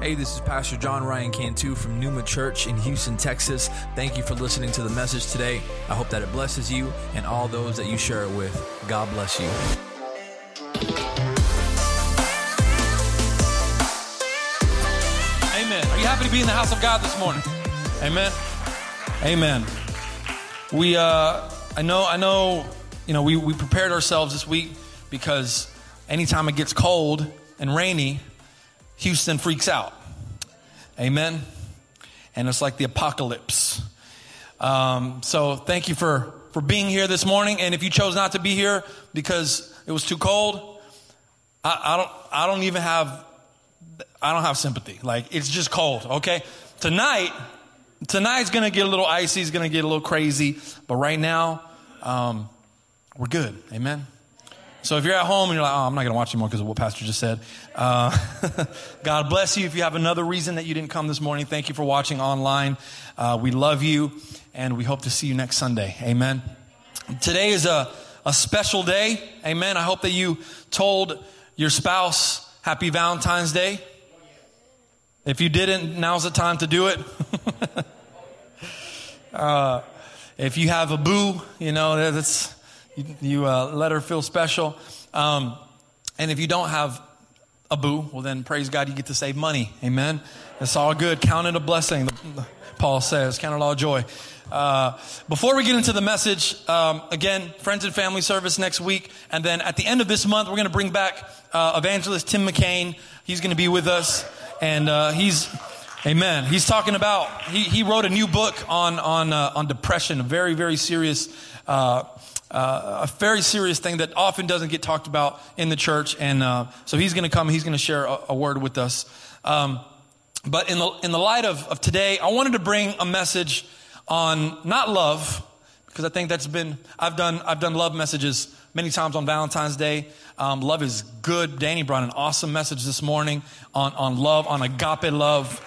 Hey, this is Pastor John Ryan Cantu from Numa Church in Houston, Texas. Thank you for listening to the message today. I hope that it blesses you and all those that you share it with. God bless you. Amen. Are you happy to be in the house of God this morning? Amen. Amen. We, I know, you know, we prepared ourselves this week because anytime it gets cold and rainy, Houston freaks out. Amen. And it's like the apocalypse. So thank you for being here this morning. And if you chose not to be here because it was too cold, I don't have sympathy. Like, it's just cold. Okay. Tonight's going to get a little icy. It's going to get a little crazy, but right now, we're good. Amen. So if you're at home and you're like, oh, I'm not going to watch anymore because of what Pastor just said. God bless you. If you have another reason that you didn't come this morning, thank you for watching online. We love you, and we hope to see you next Sunday. Amen. Today is a special day. Amen. I hope that you told your spouse Happy Valentine's Day. If you didn't, now's the time to do it. If you have a boo, you know, that's... You let her feel special. And if you don't have a boo, well, then praise God, you get to save money. Amen. It's all good. Count it a blessing, Paul says. Count it all joy. Before we get into the message, again, friends and family service next week. And then at the end of this month, we're going to bring back evangelist Tim McCain. He's going to be with us. And he's... Amen. He's talking about... He wrote a new book on depression, a very, very serious... a very serious thing that often doesn't get talked about in the church. And so he's going to come, he's going to share a word with us. But in the light of today, I wanted to bring a message on not love, because I think that's been... I've done love messages many times on Valentine's Day. Love is good. Danny brought an awesome message this morning on love, on agape love.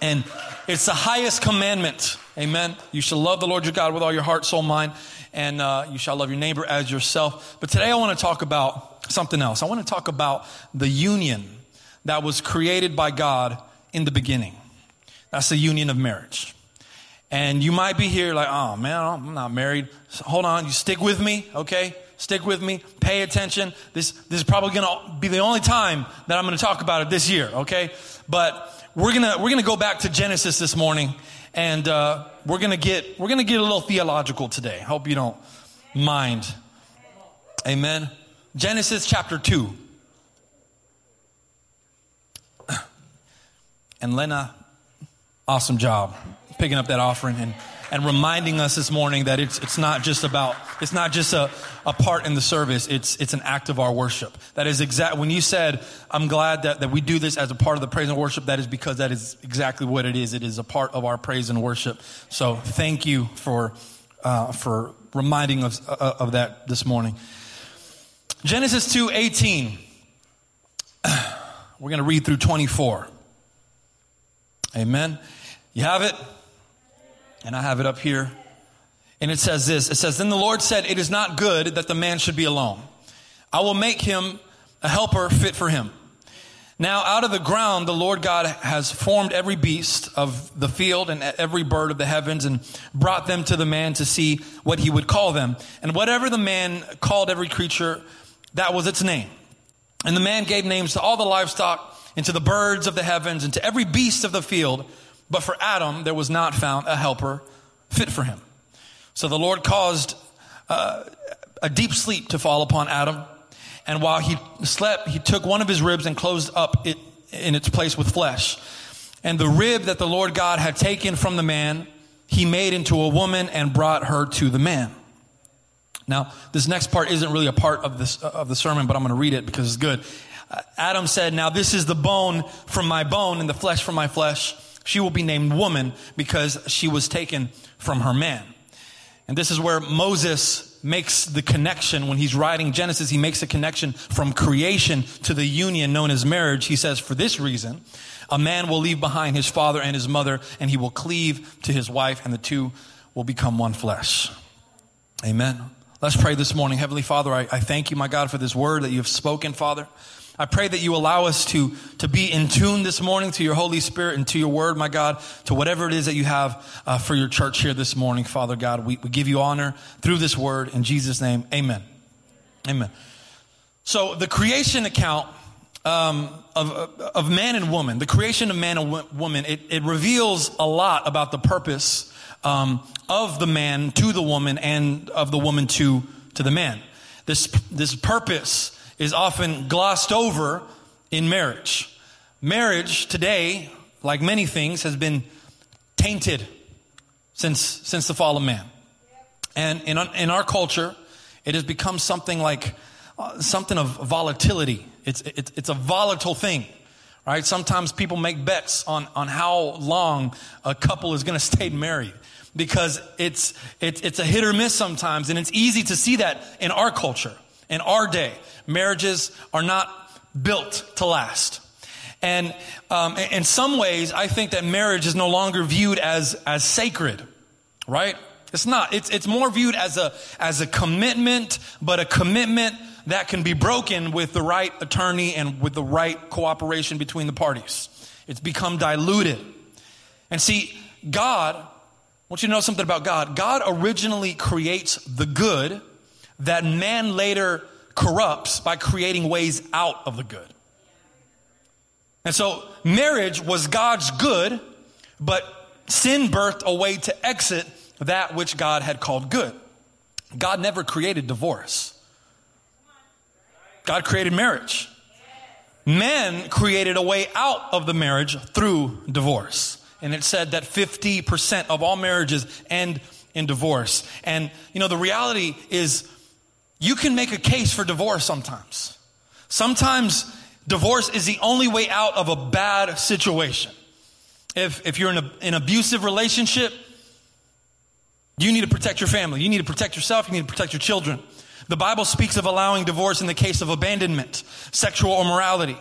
And it's the highest commandment. Amen. You shall love the Lord your God with all your heart, soul, mind, and you shall love your neighbor as yourself. But today I want to talk about something else. I want to talk about the union that was created by God in the beginning. That's the union of marriage. And you might be here like, oh man, I'm not married. So hold on. You stick with me. Okay. Stick with me. Pay attention. This is probably going to be the only time that I'm going to talk about it this year. Okay. But we're going to go back to Genesis this morning. And we're gonna get a little theological today. Hope you don't mind. Amen. Genesis chapter 2. And Lena, awesome job picking up that offering and reminding us this morning that it's not just a part in the service. It's an act of our worship. That is exact. When you said, I'm glad that we do this as a part of the praise and worship, that is because that is exactly what it is. It is a part of our praise and worship. So thank you for reminding us of that this morning. Genesis 2:18. We're going to read through 24. Amen. You have it? And I have it up here. And it says this. It says, then the Lord said, it is not good that the man should be alone. I will make him a helper fit for him. Now out of the ground, the Lord God has formed every beast of the field and every bird of the heavens and brought them to the man to see what he would call them. And whatever the man called every creature, that was its name. And the man gave names to all the livestock and to the birds of the heavens and to every beast of the field. But for Adam, there was not found a helper fit for him. So the Lord caused a deep sleep to fall upon Adam. And while he slept, he took one of his ribs and closed up it in its place with flesh. And the rib that the Lord God had taken from the man, he made into a woman and brought her to the man. Now, this next part isn't really a part of the sermon, but I'm going to read it because it's good. Adam said, now this is the bone from my bone and the flesh from my flesh. She will be named woman because she was taken from her man. And this is where Moses makes the connection. When he's writing Genesis, he makes a connection from creation to the union known as marriage. He says, for this reason, a man will leave behind his father and his mother, and he will cleave to his wife, and the two will become one flesh. Amen. Let's pray this morning. Heavenly Father, I thank you, my God, for this word that you have spoken, Father. I pray that you allow us to be in tune this morning to your Holy Spirit and to your word, my God, to whatever it is that you have for your church here this morning, Father God. We give you honor through this word in Jesus' name. Amen. Amen. So the creation account of man and woman, the creation of man and woman, it reveals a lot about the purpose of the man to the woman and of the woman to the man. This purpose is often glossed over in marriage. Marriage today, like many things, has been tainted since the fall of man. And in our culture, it has become something like something of volatility. It's a volatile thing, right? Sometimes people make bets on how long a couple is going to stay married, because it's a hit or miss sometimes, and it's easy to see that in our culture. In our day, marriages are not built to last. And in some ways, I think that marriage is no longer viewed as sacred, right? It's not. It's more viewed as a commitment, but a commitment that can be broken with the right attorney and with the right cooperation between the parties. It's become diluted. And see, God, I want you to know something about God. God originally creates the good that man later corrupts by creating ways out of the good. And so marriage was God's good, but sin birthed a way to exit that which God had called good. God never created divorce. God created marriage. Man created a way out of the marriage through divorce. And it said that 50% of all marriages end in divorce. And, you know, the reality is, you can make a case for divorce sometimes. Sometimes divorce is the only way out of a bad situation. If you're in an abusive relationship, you need to protect your family. You need to protect yourself. You need to protect your children. The Bible speaks of allowing divorce in the case of abandonment, sexual immorality.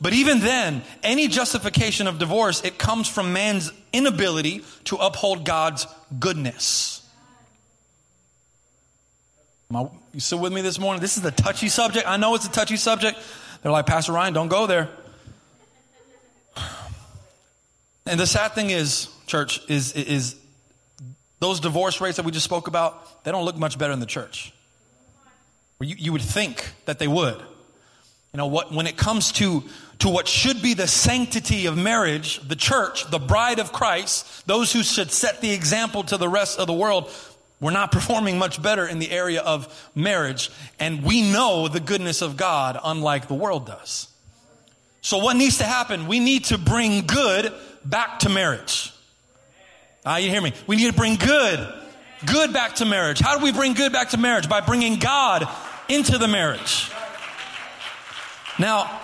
But even then, any justification of divorce, it comes from man's inability to uphold God's goodness. You still with me this morning? This is a touchy subject. I know it's a touchy subject. They're like, Pastor Ryan, don't go there. And the sad thing is, church, is those divorce rates that we just spoke about, they don't look much better in the church. You would think that they would. You know, when it comes to what should be the sanctity of marriage, the church, the bride of Christ, those who should set the example to the rest of the world, we're not performing much better in the area of marriage, and we know the goodness of God, unlike the world does. So what needs to happen? We need to bring good back to marriage. You hear me? We need to bring good back to marriage. How do we bring good back to marriage? By bringing God into the marriage. Now,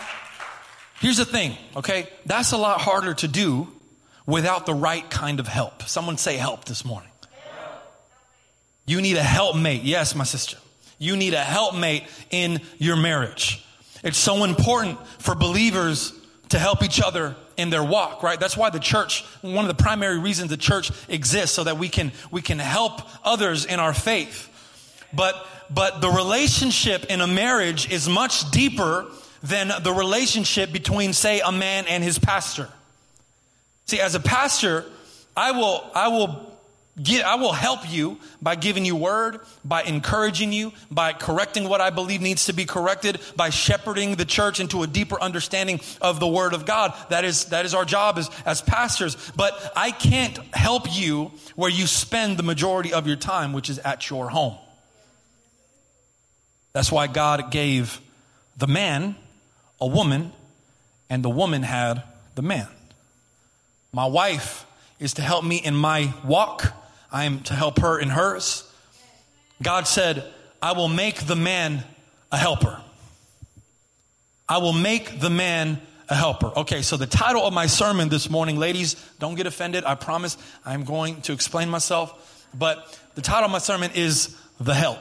here's the thing, okay? That's a lot harder to do without the right kind of help. Someone say help this morning. You need a helpmate. Yes, my sister. You need a helpmate in your marriage. It's so important for believers to help each other in their walk, right? That's why the church, one of the primary reasons the church exists, so that we can help others in our faith. But the relationship in a marriage is much deeper than the relationship between, say, a man and his pastor. See, as a pastor, I will help you by giving you word, by encouraging you, by correcting what I believe needs to be corrected, by shepherding the church into a deeper understanding of the word of God. That is our job as pastors. But I can't help you where you spend the majority of your time, which is at your home. That's why God gave the man a woman, and the woman had the man. My wife is to help me in my walk. I am to help her in hers. God said, I will make the man a helper. I will make the man a helper. Okay, so the title of my sermon this morning, ladies, don't get offended. I promise I'm going to explain myself. But the title of my sermon is The Help.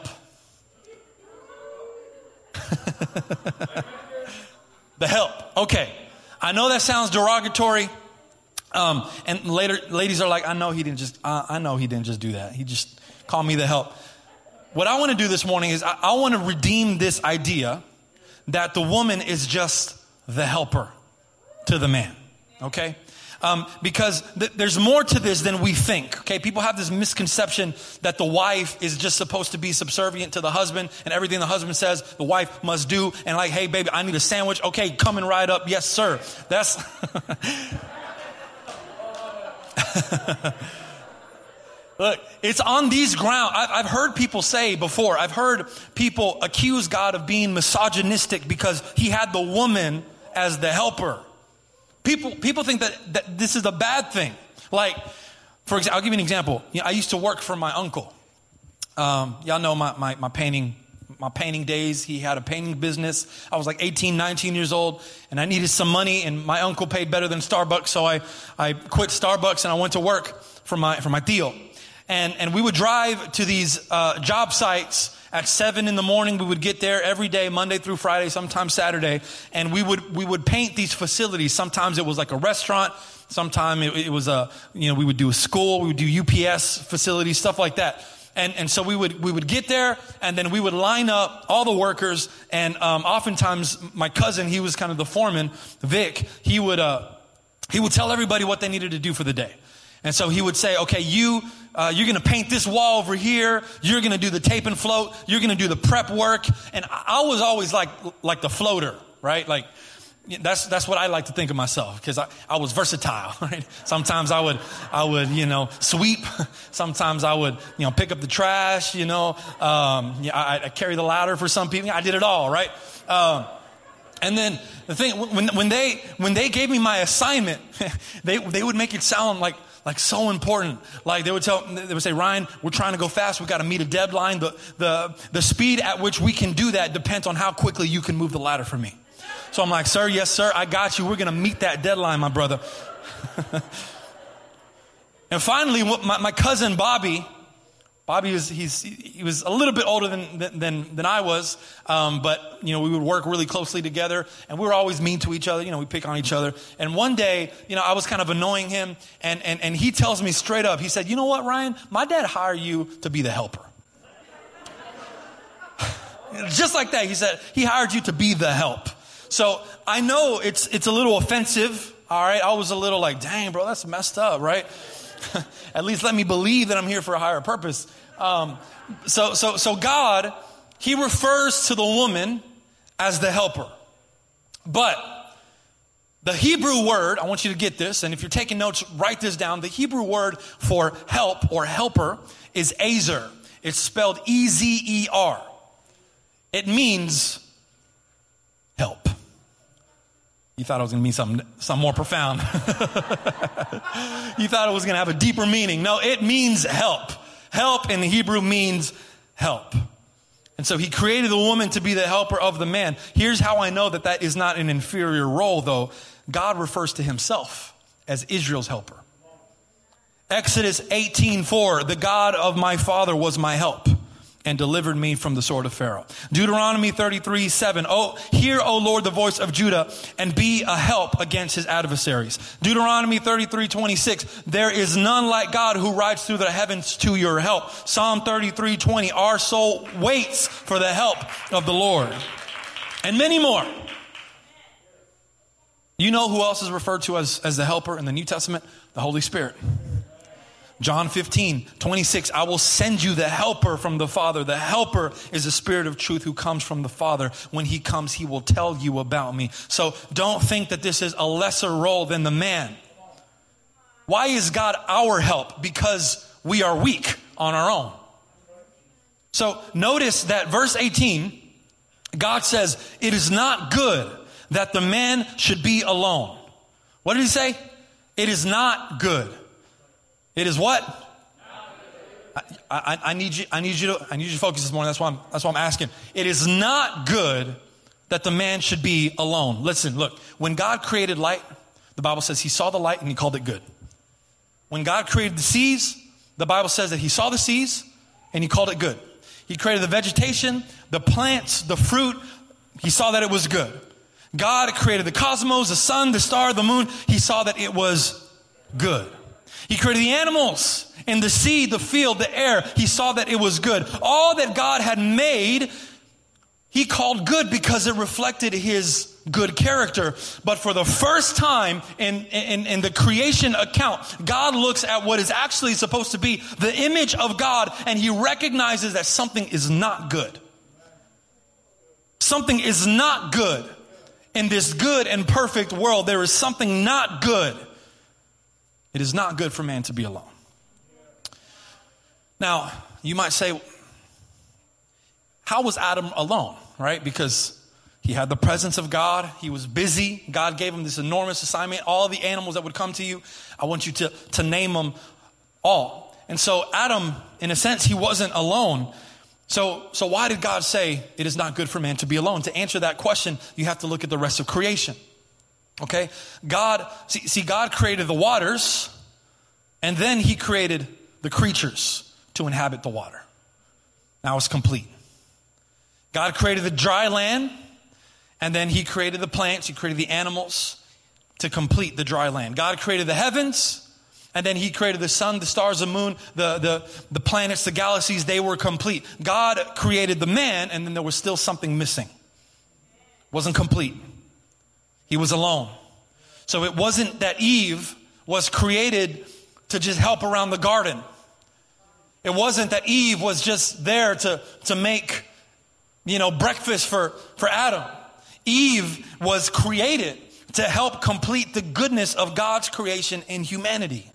The Help. Okay, I know that sounds derogatory. And later, ladies are like, I know he didn't just do that. He just called me the help. What I want to do this morning is I want to redeem this idea that the woman is just the helper to the man. Okay? Because there's more to this than we think. Okay, people have this misconception that the wife is just supposed to be subservient to the husband, and everything the husband says, the wife must do. And like, hey, baby, I need a sandwich. Okay, coming right up. Yes, sir. That's look. It's on these grounds. I've heard people say before. I've heard people accuse God of being misogynistic because he had the woman as the helper. People think that this is a bad thing. Like, for example, I'll give you an example. You know, I used to work for my uncle. Y'all know my painting days. He had a painting business. I was like 18, 19 years old, and I needed some money, and my uncle paid better than Starbucks, so I quit Starbucks and I went to work for my tío. And we would drive to these job sites at 7 a.m. We would get there every day, Monday through Friday, sometimes Saturday, and we would paint these facilities. Sometimes it was like a restaurant. Sometimes it was we would do a school. We would do UPS facilities, stuff like that. And so we would get there, and then we would line up all the workers. And oftentimes my cousin, he was kind of the foreman, Vic. He would tell everybody what they needed to do for the day. And so he would say, okay, you're going to paint this wall over here. You're going to do the tape and float. You're going to do the prep work. And I was always like the floater, right? Like that's what I like to think of myself, because I was versatile, right? Sometimes I would, sweep. Sometimes I would, pick up the trash, I carry the ladder for some people. I did it all, right? And then the thing, when they gave me my assignment, they would make it sound like so important. Like they would say, Ryan, we're trying to go fast. We've got to meet a deadline. The speed at which we can do that depends on how quickly you can move the ladder for me. So I'm like, sir, yes, sir, I got you. We're going to meet that deadline, my brother. And finally, my cousin, Bobby he was a little bit older than I was. But we would work really closely together, and we were always mean to each other. We pick on each other. And one day, I was kind of annoying him, and he tells me straight up, he said, you know what, Ryan, my dad hired you to be the helper. Just like that. He said, he hired you to be the help. So I know it's a little offensive. All right. I was a little like, dang, bro, that's messed up. Right. At least let me believe that I'm here for a higher purpose. So God, he refers to the woman as the helper. But the Hebrew word, I want you to get this, and if you're taking notes, write this down. The Hebrew word for help or helper is azer. It's spelled E-Z-E-R. It means help. You thought it was going to mean something more profound. You thought it was going to have a deeper meaning. No, it means help. Help in Hebrew means help. And so he created the woman to be the helper of the man. Here's how I know that is not an inferior role, though. God refers to himself as Israel's helper. Exodus 18:4, the God of my father was my help, and delivered me from the sword of Pharaoh. Deuteronomy 33:7. Oh, hear, O Lord, the voice of Judah, and be a help against his adversaries. Deuteronomy 33:26. There is none like God who rides through the heavens to your help. Psalm 33:20. Our soul waits for the help of the Lord. And many more. You know who else is referred to as the helper in the New Testament? The Holy Spirit. John 15:26, I will send you the helper from the Father. The helper is the Spirit of truth who comes from the Father. When he comes, he will tell you about me. So don't think that this is a lesser role than the man. Why is God our help? Because we are weak on our own. So notice that verse 18, God says, it is not good that the man should be alone. What did he say? It is not good. It is what? I need you to focus this morning. That's why I'm asking. It is not good that the man should be alone. Listen, look, when God created light, the Bible says he saw the light and he called it good. When God created the seas, the Bible says that he saw the seas and he called it good. He created the vegetation, the plants, the fruit. He saw that it was good. God created the cosmos, the sun, the star, the moon. He saw that it was good. He created the animals and the sea, the field, the air. He saw that it was good. All that God had made, he called good because it reflected his good character. But for the first time in the creation account, God looks at what is actually supposed to be the image of God, and he recognizes that something is not good. Something is not good. In this good and perfect world, there is something not good. It is not good for man to be alone. Now, you might say, how was Adam alone, right? Because he had the presence of God. He was busy. God gave him this enormous assignment. All the animals that would come to you, I want you to name them all. And so Adam, in a sense, he wasn't alone. So why did God say it is not good for man to be alone? To answer that question, you have to look at the rest of creation. Okay? God created the waters, and then he created the creatures to inhabit the water. Now it's complete. God created the dry land, and then he created the plants, he created the animals to complete the dry land. God created the heavens, and then he created the sun, the stars, the moon, the planets, the galaxies. They were complete. God created the man, and then there was still something missing. Wasn't complete. He was alone. So it wasn't that Eve was created to just help around the garden. It wasn't that Eve was just there to make, breakfast for Adam. Eve was created to help complete the goodness of God's creation in humanity.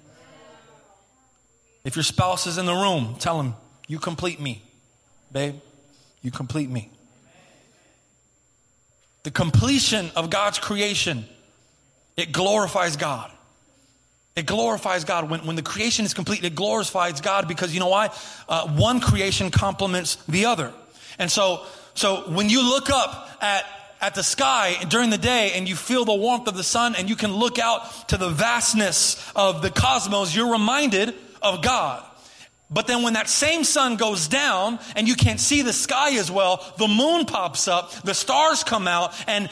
If your spouse is in the room, tell him, you complete me, babe. You complete me. The completion of God's creation, it glorifies God. It glorifies God. When the creation is complete, it glorifies God because you know why? One creation complements the other. And so when you look up at the sky during the day and you feel the warmth of the sun and you can look out to the vastness of the cosmos, you're reminded of God. But then when that same sun goes down and you can't see the sky as well, the moon pops up, the stars come out, and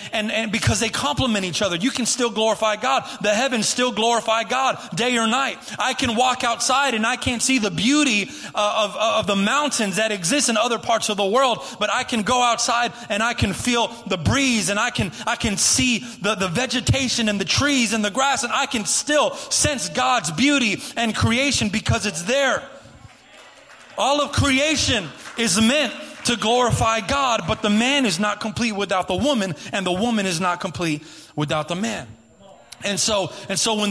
because they complement each other, you can still glorify God. The heavens still glorify God day or night. I can walk outside and I can't see the beauty of the mountains that exist in other parts of the world, but I can go outside and I can feel the breeze and I can see the vegetation and the trees and the grass, and I can still sense God's beauty and creation because it's there. All of creation is meant to glorify God, but the man is not complete without the woman, and the woman is not complete without the man. And so when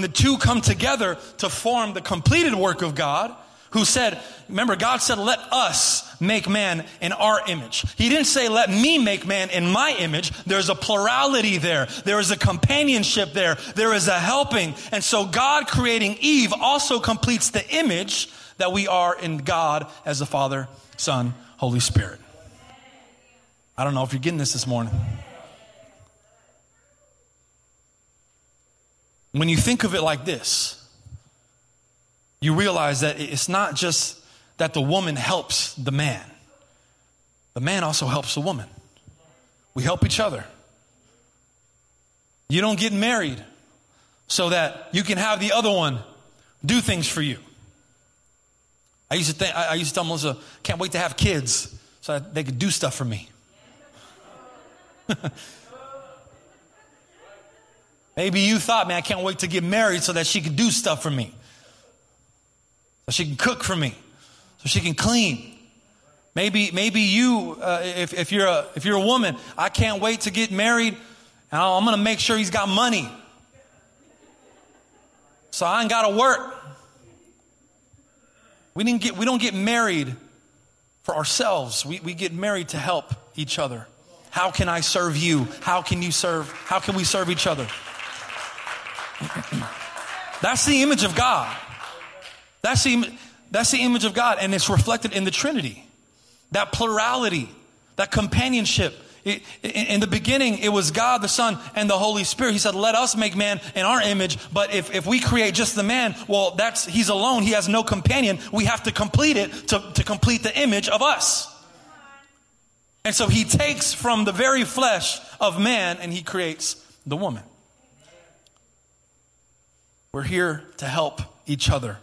the two come together to form the completed work of God, who said, remember, God said, let us make man in our image. He didn't say, let me make man in my image. There's a plurality there. There is a companionship there. There is a helping. And so God creating Eve also completes the image that we are in God as the Father, Son, Holy Spirit. I don't know if you're getting this morning. When you think of it like this, you realize that it's not just that the woman helps the man. The man also helps the woman. We help each other. You don't get married so that you can have the other one do things for you. I used to tell Melissa, can't wait to have kids so that they could do stuff for me. Maybe you thought, man, I can't wait to get married so that she could do stuff for me. So she can cook for me. So she can clean. Maybe you, if you're a woman, I can't wait to get married and I'm going to make sure he's got money. So I ain't got to work. We don't get married for ourselves. We get married to help each other. How can I serve you? How can you serve? How can we serve each other? That's the image of God. That's the image of God, and it's reflected in the Trinity. That plurality, that companionship. In the beginning, it was God, the Son, and the Holy Spirit. He said, let us make man in our image. But if we create just the man, well, he's alone. He has no companion. We have to complete it to complete the image of us. And so he takes from the very flesh of man, and he creates the woman. We're here to help each other.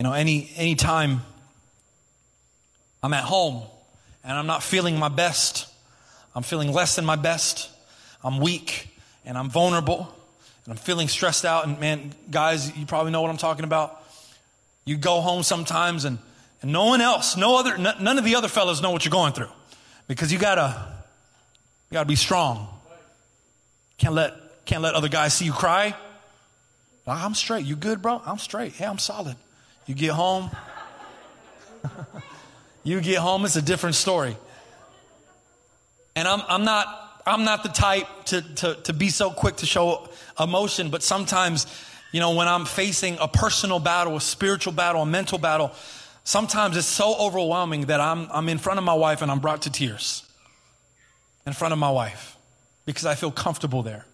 Any time I'm at home and I'm not feeling my best. I'm feeling less than my best. I'm weak and I'm vulnerable and I'm feeling stressed out. And man, guys, you probably know what I'm talking about. You go home sometimes and no one else, none of the other fellas know what you're going through, because you gotta be strong. Can't let other guys see you cry. I'm straight. You good, bro? I'm straight. Yeah, I'm solid. You get home. It's a different story. And I'm not the type to be so quick to show emotion, but sometimes, you know, when I'm facing a personal battle, a spiritual battle, a mental battle, sometimes it's so overwhelming that I'm in front of my wife and I'm brought to tears in front of my wife because I feel comfortable there.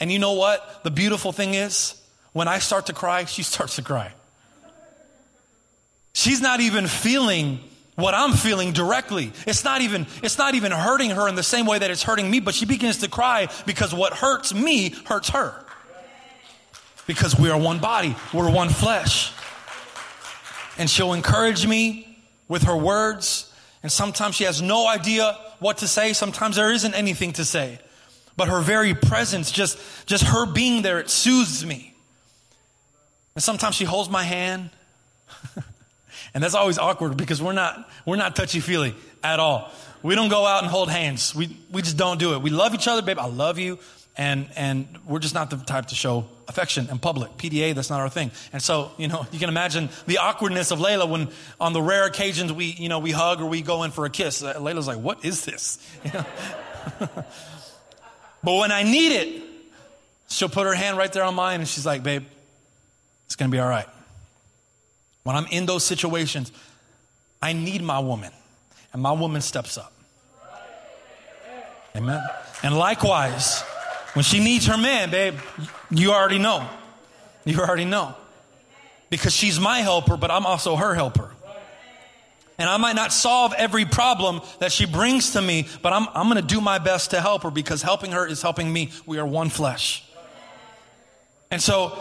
And you know what? The beautiful thing is, when I start to cry, she starts to cry. She's not even feeling what I'm feeling directly. It's not even hurting her in the same way that it's hurting me, but she begins to cry because what hurts me hurts her. Because we are one body, we're one flesh. And she'll encourage me with her words, and sometimes she has no idea what to say. Sometimes there isn't anything to say. But her very presence, just her being there, it soothes me. And sometimes she holds my hand. And that's always awkward because we're not touchy-feely at all. We don't go out and hold hands. We just don't do it. We love each other, babe. I love you. And we're just not the type to show affection in public. PDA, that's not our thing. And so, you know, you can imagine the awkwardness of Layla when on the rare occasions we hug or we go in for a kiss. Layla's like, what is this? You know? But when I need it, she'll put her hand right there on mine and she's like, babe, it's going to be all right. When I'm in those situations, I need my woman, and my woman steps up. Amen. And likewise, when she needs her man, babe, you already know. You already know. Because she's my helper, but I'm also her helper. And I might not solve every problem that she brings to me, but I'm going to do my best to help her, because helping her is helping me. We are one flesh. And so,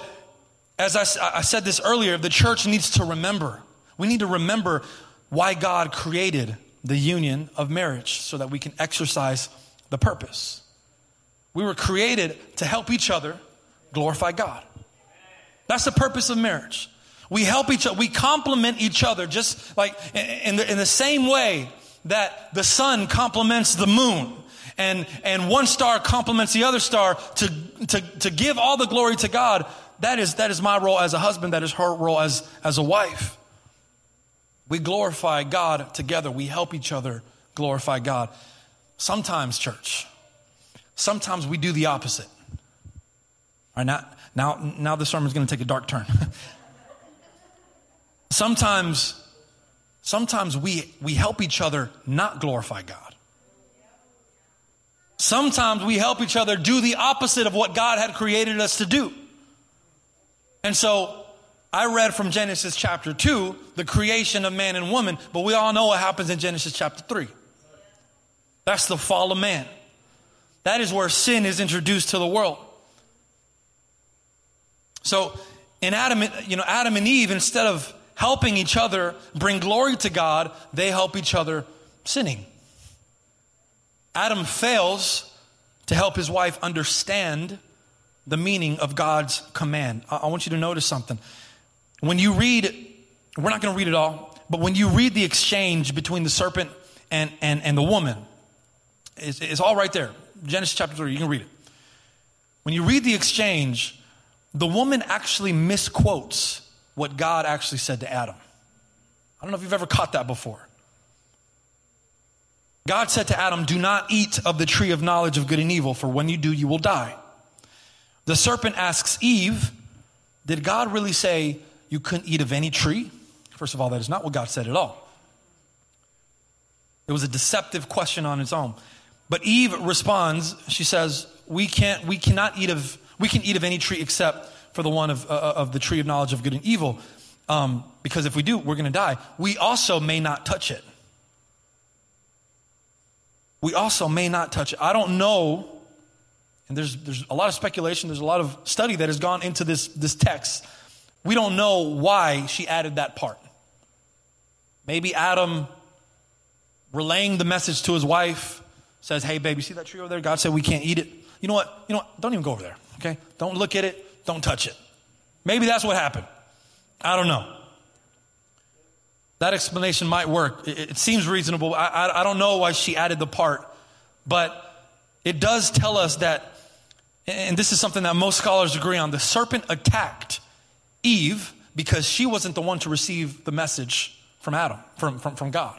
as I said this earlier, the church needs to remember. We need to remember why God created the union of marriage, so that we can exercise the purpose. We were created to help each other glorify God. That's the purpose of marriage. We help each other. We complement each other, just like in the same way that the sun complements the moon. And one star complements the other star to give all the glory to God. That is my role as a husband. That is her role as a wife. We glorify God together. We help each other glorify God. Sometimes, church, sometimes we do the opposite. All right, now the sermon's going to take a dark turn. Sometimes we help each other not glorify God. Sometimes we help each other do the opposite of what God had created us to do. And so I read from Genesis chapter 2, the creation of man and woman, but we all know what happens in Genesis chapter 3. That's the fall of man. That is where sin is introduced to the world. So in Adam and Eve, instead of helping each other bring glory to God, they help each other sinning. Adam fails to help his wife understand the meaning of God's command. I want you to notice something. When you read, we're not going to read it all, but when you read the exchange between the serpent and the woman, it's all right there. Genesis chapter 3, you can read it. When you read the exchange, the woman actually misquotes what God actually said to Adam. I don't know if you've ever caught that before. God said to Adam, "Do not eat of the tree of knowledge of good and evil, for when you do, you will die." The serpent asks Eve, did God really say you couldn't eat of any tree? First of all, that is not what God said at all. It was a deceptive question on its own. But Eve responds, she says, we can eat of any tree except for the one of the tree of knowledge of good and evil. Because if we do, we're going to die. We also may not touch it. I don't know. And there's a lot of speculation. There's a lot of study that has gone into this text. We don't know why she added that part. Maybe Adam relaying the message to his wife, says, hey, babe, you see that tree over there? God said we can't eat it. You know what? Don't even go over there, okay? Don't look at it. Don't touch it. Maybe that's what happened. I don't know. That explanation might work. It seems reasonable. I don't know why she added the part, but it does tell us that, and this is something that most scholars agree on, the serpent attacked Eve because she wasn't the one to receive the message from Adam, from God.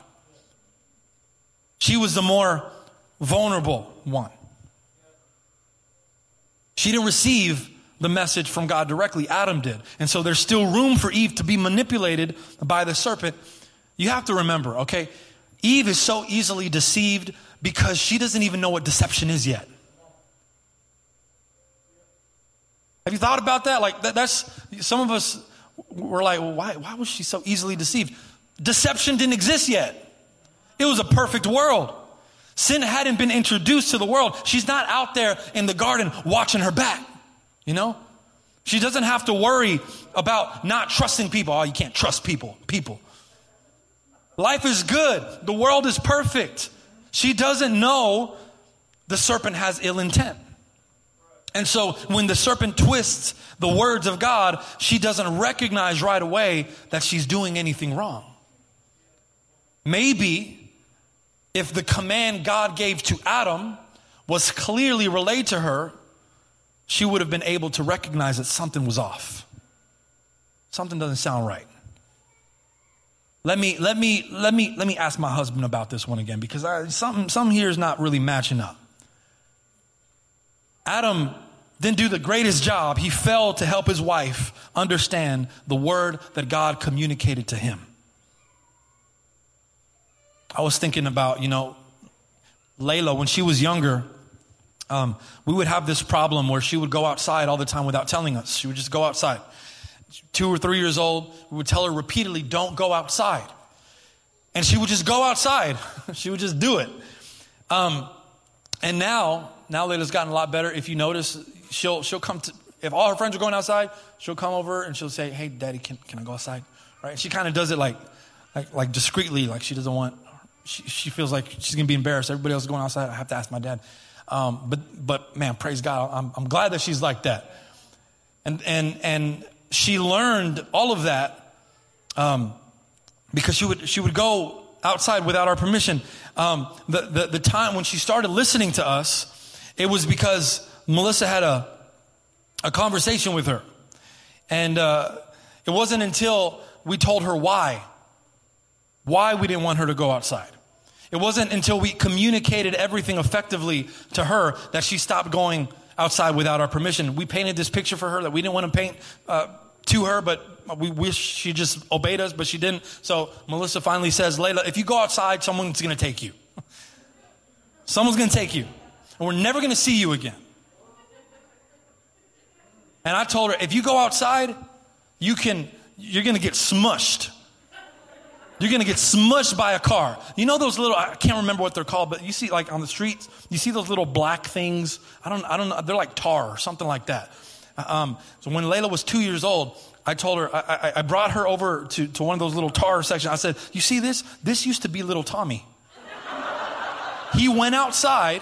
She was the more vulnerable one. She didn't receive the message from God directly. Adam did. And so there's still room for Eve to be manipulated by the serpent. You have to remember, okay, Eve is so easily deceived because she doesn't even know what deception is yet. Have you thought about that? Like that's some of us were like, well, why was she so easily deceived? Deception didn't exist yet. It was a perfect world. Sin hadn't been introduced to the world. She's not out there in the garden watching her back. You know, she doesn't have to worry about not trusting people. Oh, you can't trust people. Life is good. The world is perfect. She doesn't know the serpent has ill intent. And so when the serpent twists the words of God, she doesn't recognize right away that she's doing anything wrong. Maybe if the command God gave to Adam was clearly relayed to her, she would have been able to recognize that something was off. Something doesn't sound right. Let me ask my husband about this one again, because something here is not really matching up. Adam didn't do the greatest job. He failed to help his wife understand the word that God communicated to him. I was thinking about, Layla, when she was younger, we would have this problem where she would go outside all the time without telling us. She would just go outside. 2 or 3 years old, we would tell her repeatedly, don't go outside. And she would just go outside. She would just do it. And now Layla's gotten a lot better. If you notice, she'll come to, if all her friends are going outside, she'll come over and she'll say, hey, Daddy, can I go outside? Right? And she kind of does it like discreetly, like she doesn't want, she feels like she's going to be embarrassed. Everybody else is going outside. I have to ask my dad. But man, praise God. I'm glad that she's like that. And she learned all of that, because she would go outside without our permission. The time when she started listening to us, it was because Melissa had a conversation with her. And, it wasn't until we told her why we didn't want her to go outside. It wasn't until we communicated everything effectively to her that she stopped going outside without our permission. We painted this picture for her that we didn't want to paint to her, but we wish she just obeyed us, but she didn't. So Melissa finally says, Layla, if you go outside, someone's going to take you. Someone's going to take you. And we're never going to see you again. And I told her, if you go outside, you're going to get smushed. You're going to get smushed by a car. You know those little, I can't remember what they're called, but you see like on the streets, you see those little black things. I don't know. They're like tar or something like that. So when Layla was 2 years old, I told her, I brought her over to one of those little tar sections. I said, you see this? This used to be little Tommy. He went outside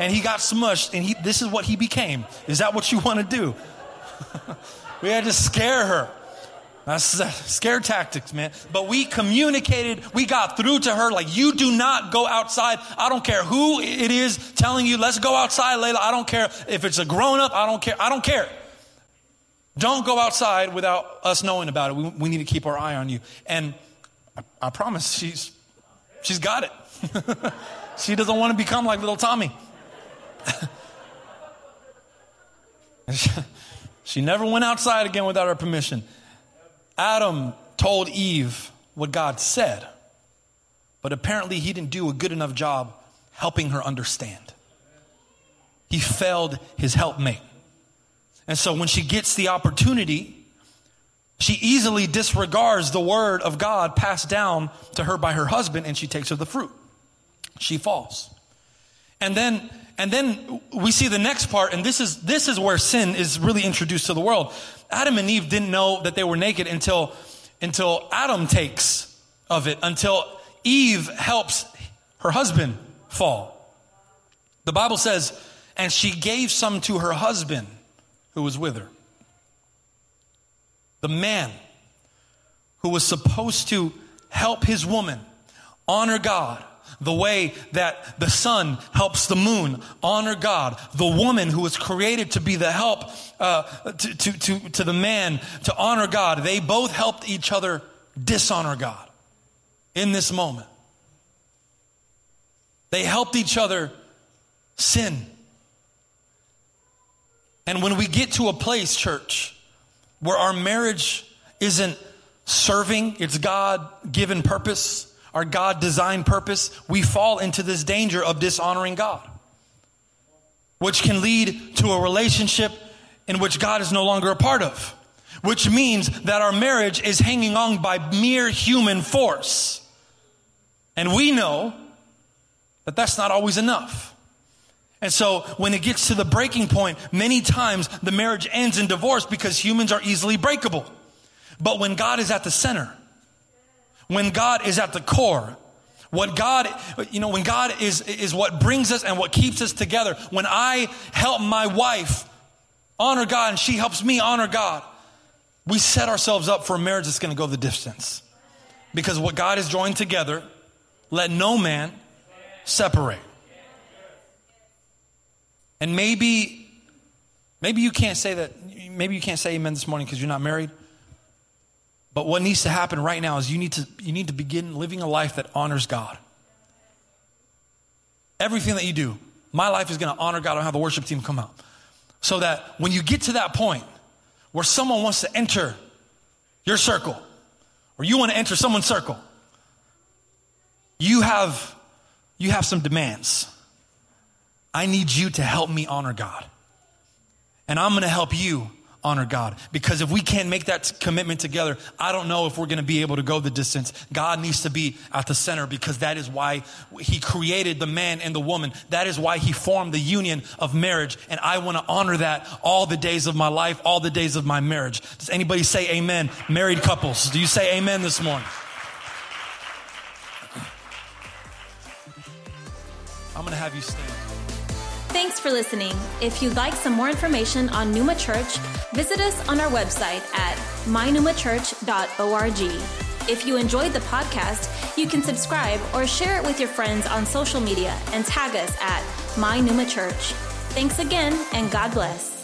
and he got smushed and this is what he became. Is that what you want to do? We had to scare her. That's scare tactics, man. But we communicated, we got through to her like, you do not go outside. I don't care who it is telling you, let's go outside, Layla. I don't care if it's a grown up. I don't care. Don't go outside without us knowing about it. We need to keep our eye on you. And I promise she's got it. She doesn't want to become like little Tommy. She never went outside again without our permission. Adam told Eve what God said, but apparently he didn't do a good enough job helping her understand. He failed his helpmate. And so when she gets the opportunity, she easily disregards the word of God passed down to her by her husband, and she takes of the fruit. She falls. And then we see the next part, and this is where sin is really introduced to the world. Adam and Eve didn't know that they were naked until Adam takes of it, until Eve helps her husband fall. The Bible says, and she gave some to her husband who was with her. The man who was supposed to help his woman honor God the way that the sun helps the moon honor God. The woman who was created to be the help to the man to honor God. They both helped each other dishonor God in this moment. They helped each other sin. And when we get to a place, church, where our marriage isn't serving its God-given purpose, our God-designed purpose, we fall into this danger of dishonoring God, which can lead to a relationship in which God is no longer a part of, which means that our marriage is hanging on by mere human force. And we know that that's not always enough. And so when it gets to the breaking point, many times the marriage ends in divorce because humans are easily breakable. But when God is at the center, when God is at the core, when God is what brings us and what keeps us together, when I help my wife honor God and she helps me honor God, we set ourselves up for a marriage that's going to go the distance. Because what God has joined together, let no man separate. And maybe you can't say that. Maybe you can't say amen this morning because you're not married. But what needs to happen right now is you need to begin living a life that honors God. Everything that you do, my life is going to honor God. I don't have the worship team come out. So that when you get to that point where someone wants to enter your circle, or you want to enter someone's circle, you have some demands. I need you to help me honor God. And I'm going to help you honor God. Because if we can't make that commitment together, I don't know if we're going to be able to go the distance. God needs to be at the center because that is why he created the man and the woman. That is why he formed the union of marriage. And I want to honor that all the days of my life, all the days of my marriage. Does anybody say amen? Married couples, do you say amen this morning? I'm going to have you stand. Thanks for listening. If you'd like some more information on Numa Church, visit us on our website at mynumachurch.org. If you enjoyed the podcast, you can subscribe or share it with your friends on social media and tag us at mynumachurch. Thanks again, and God bless.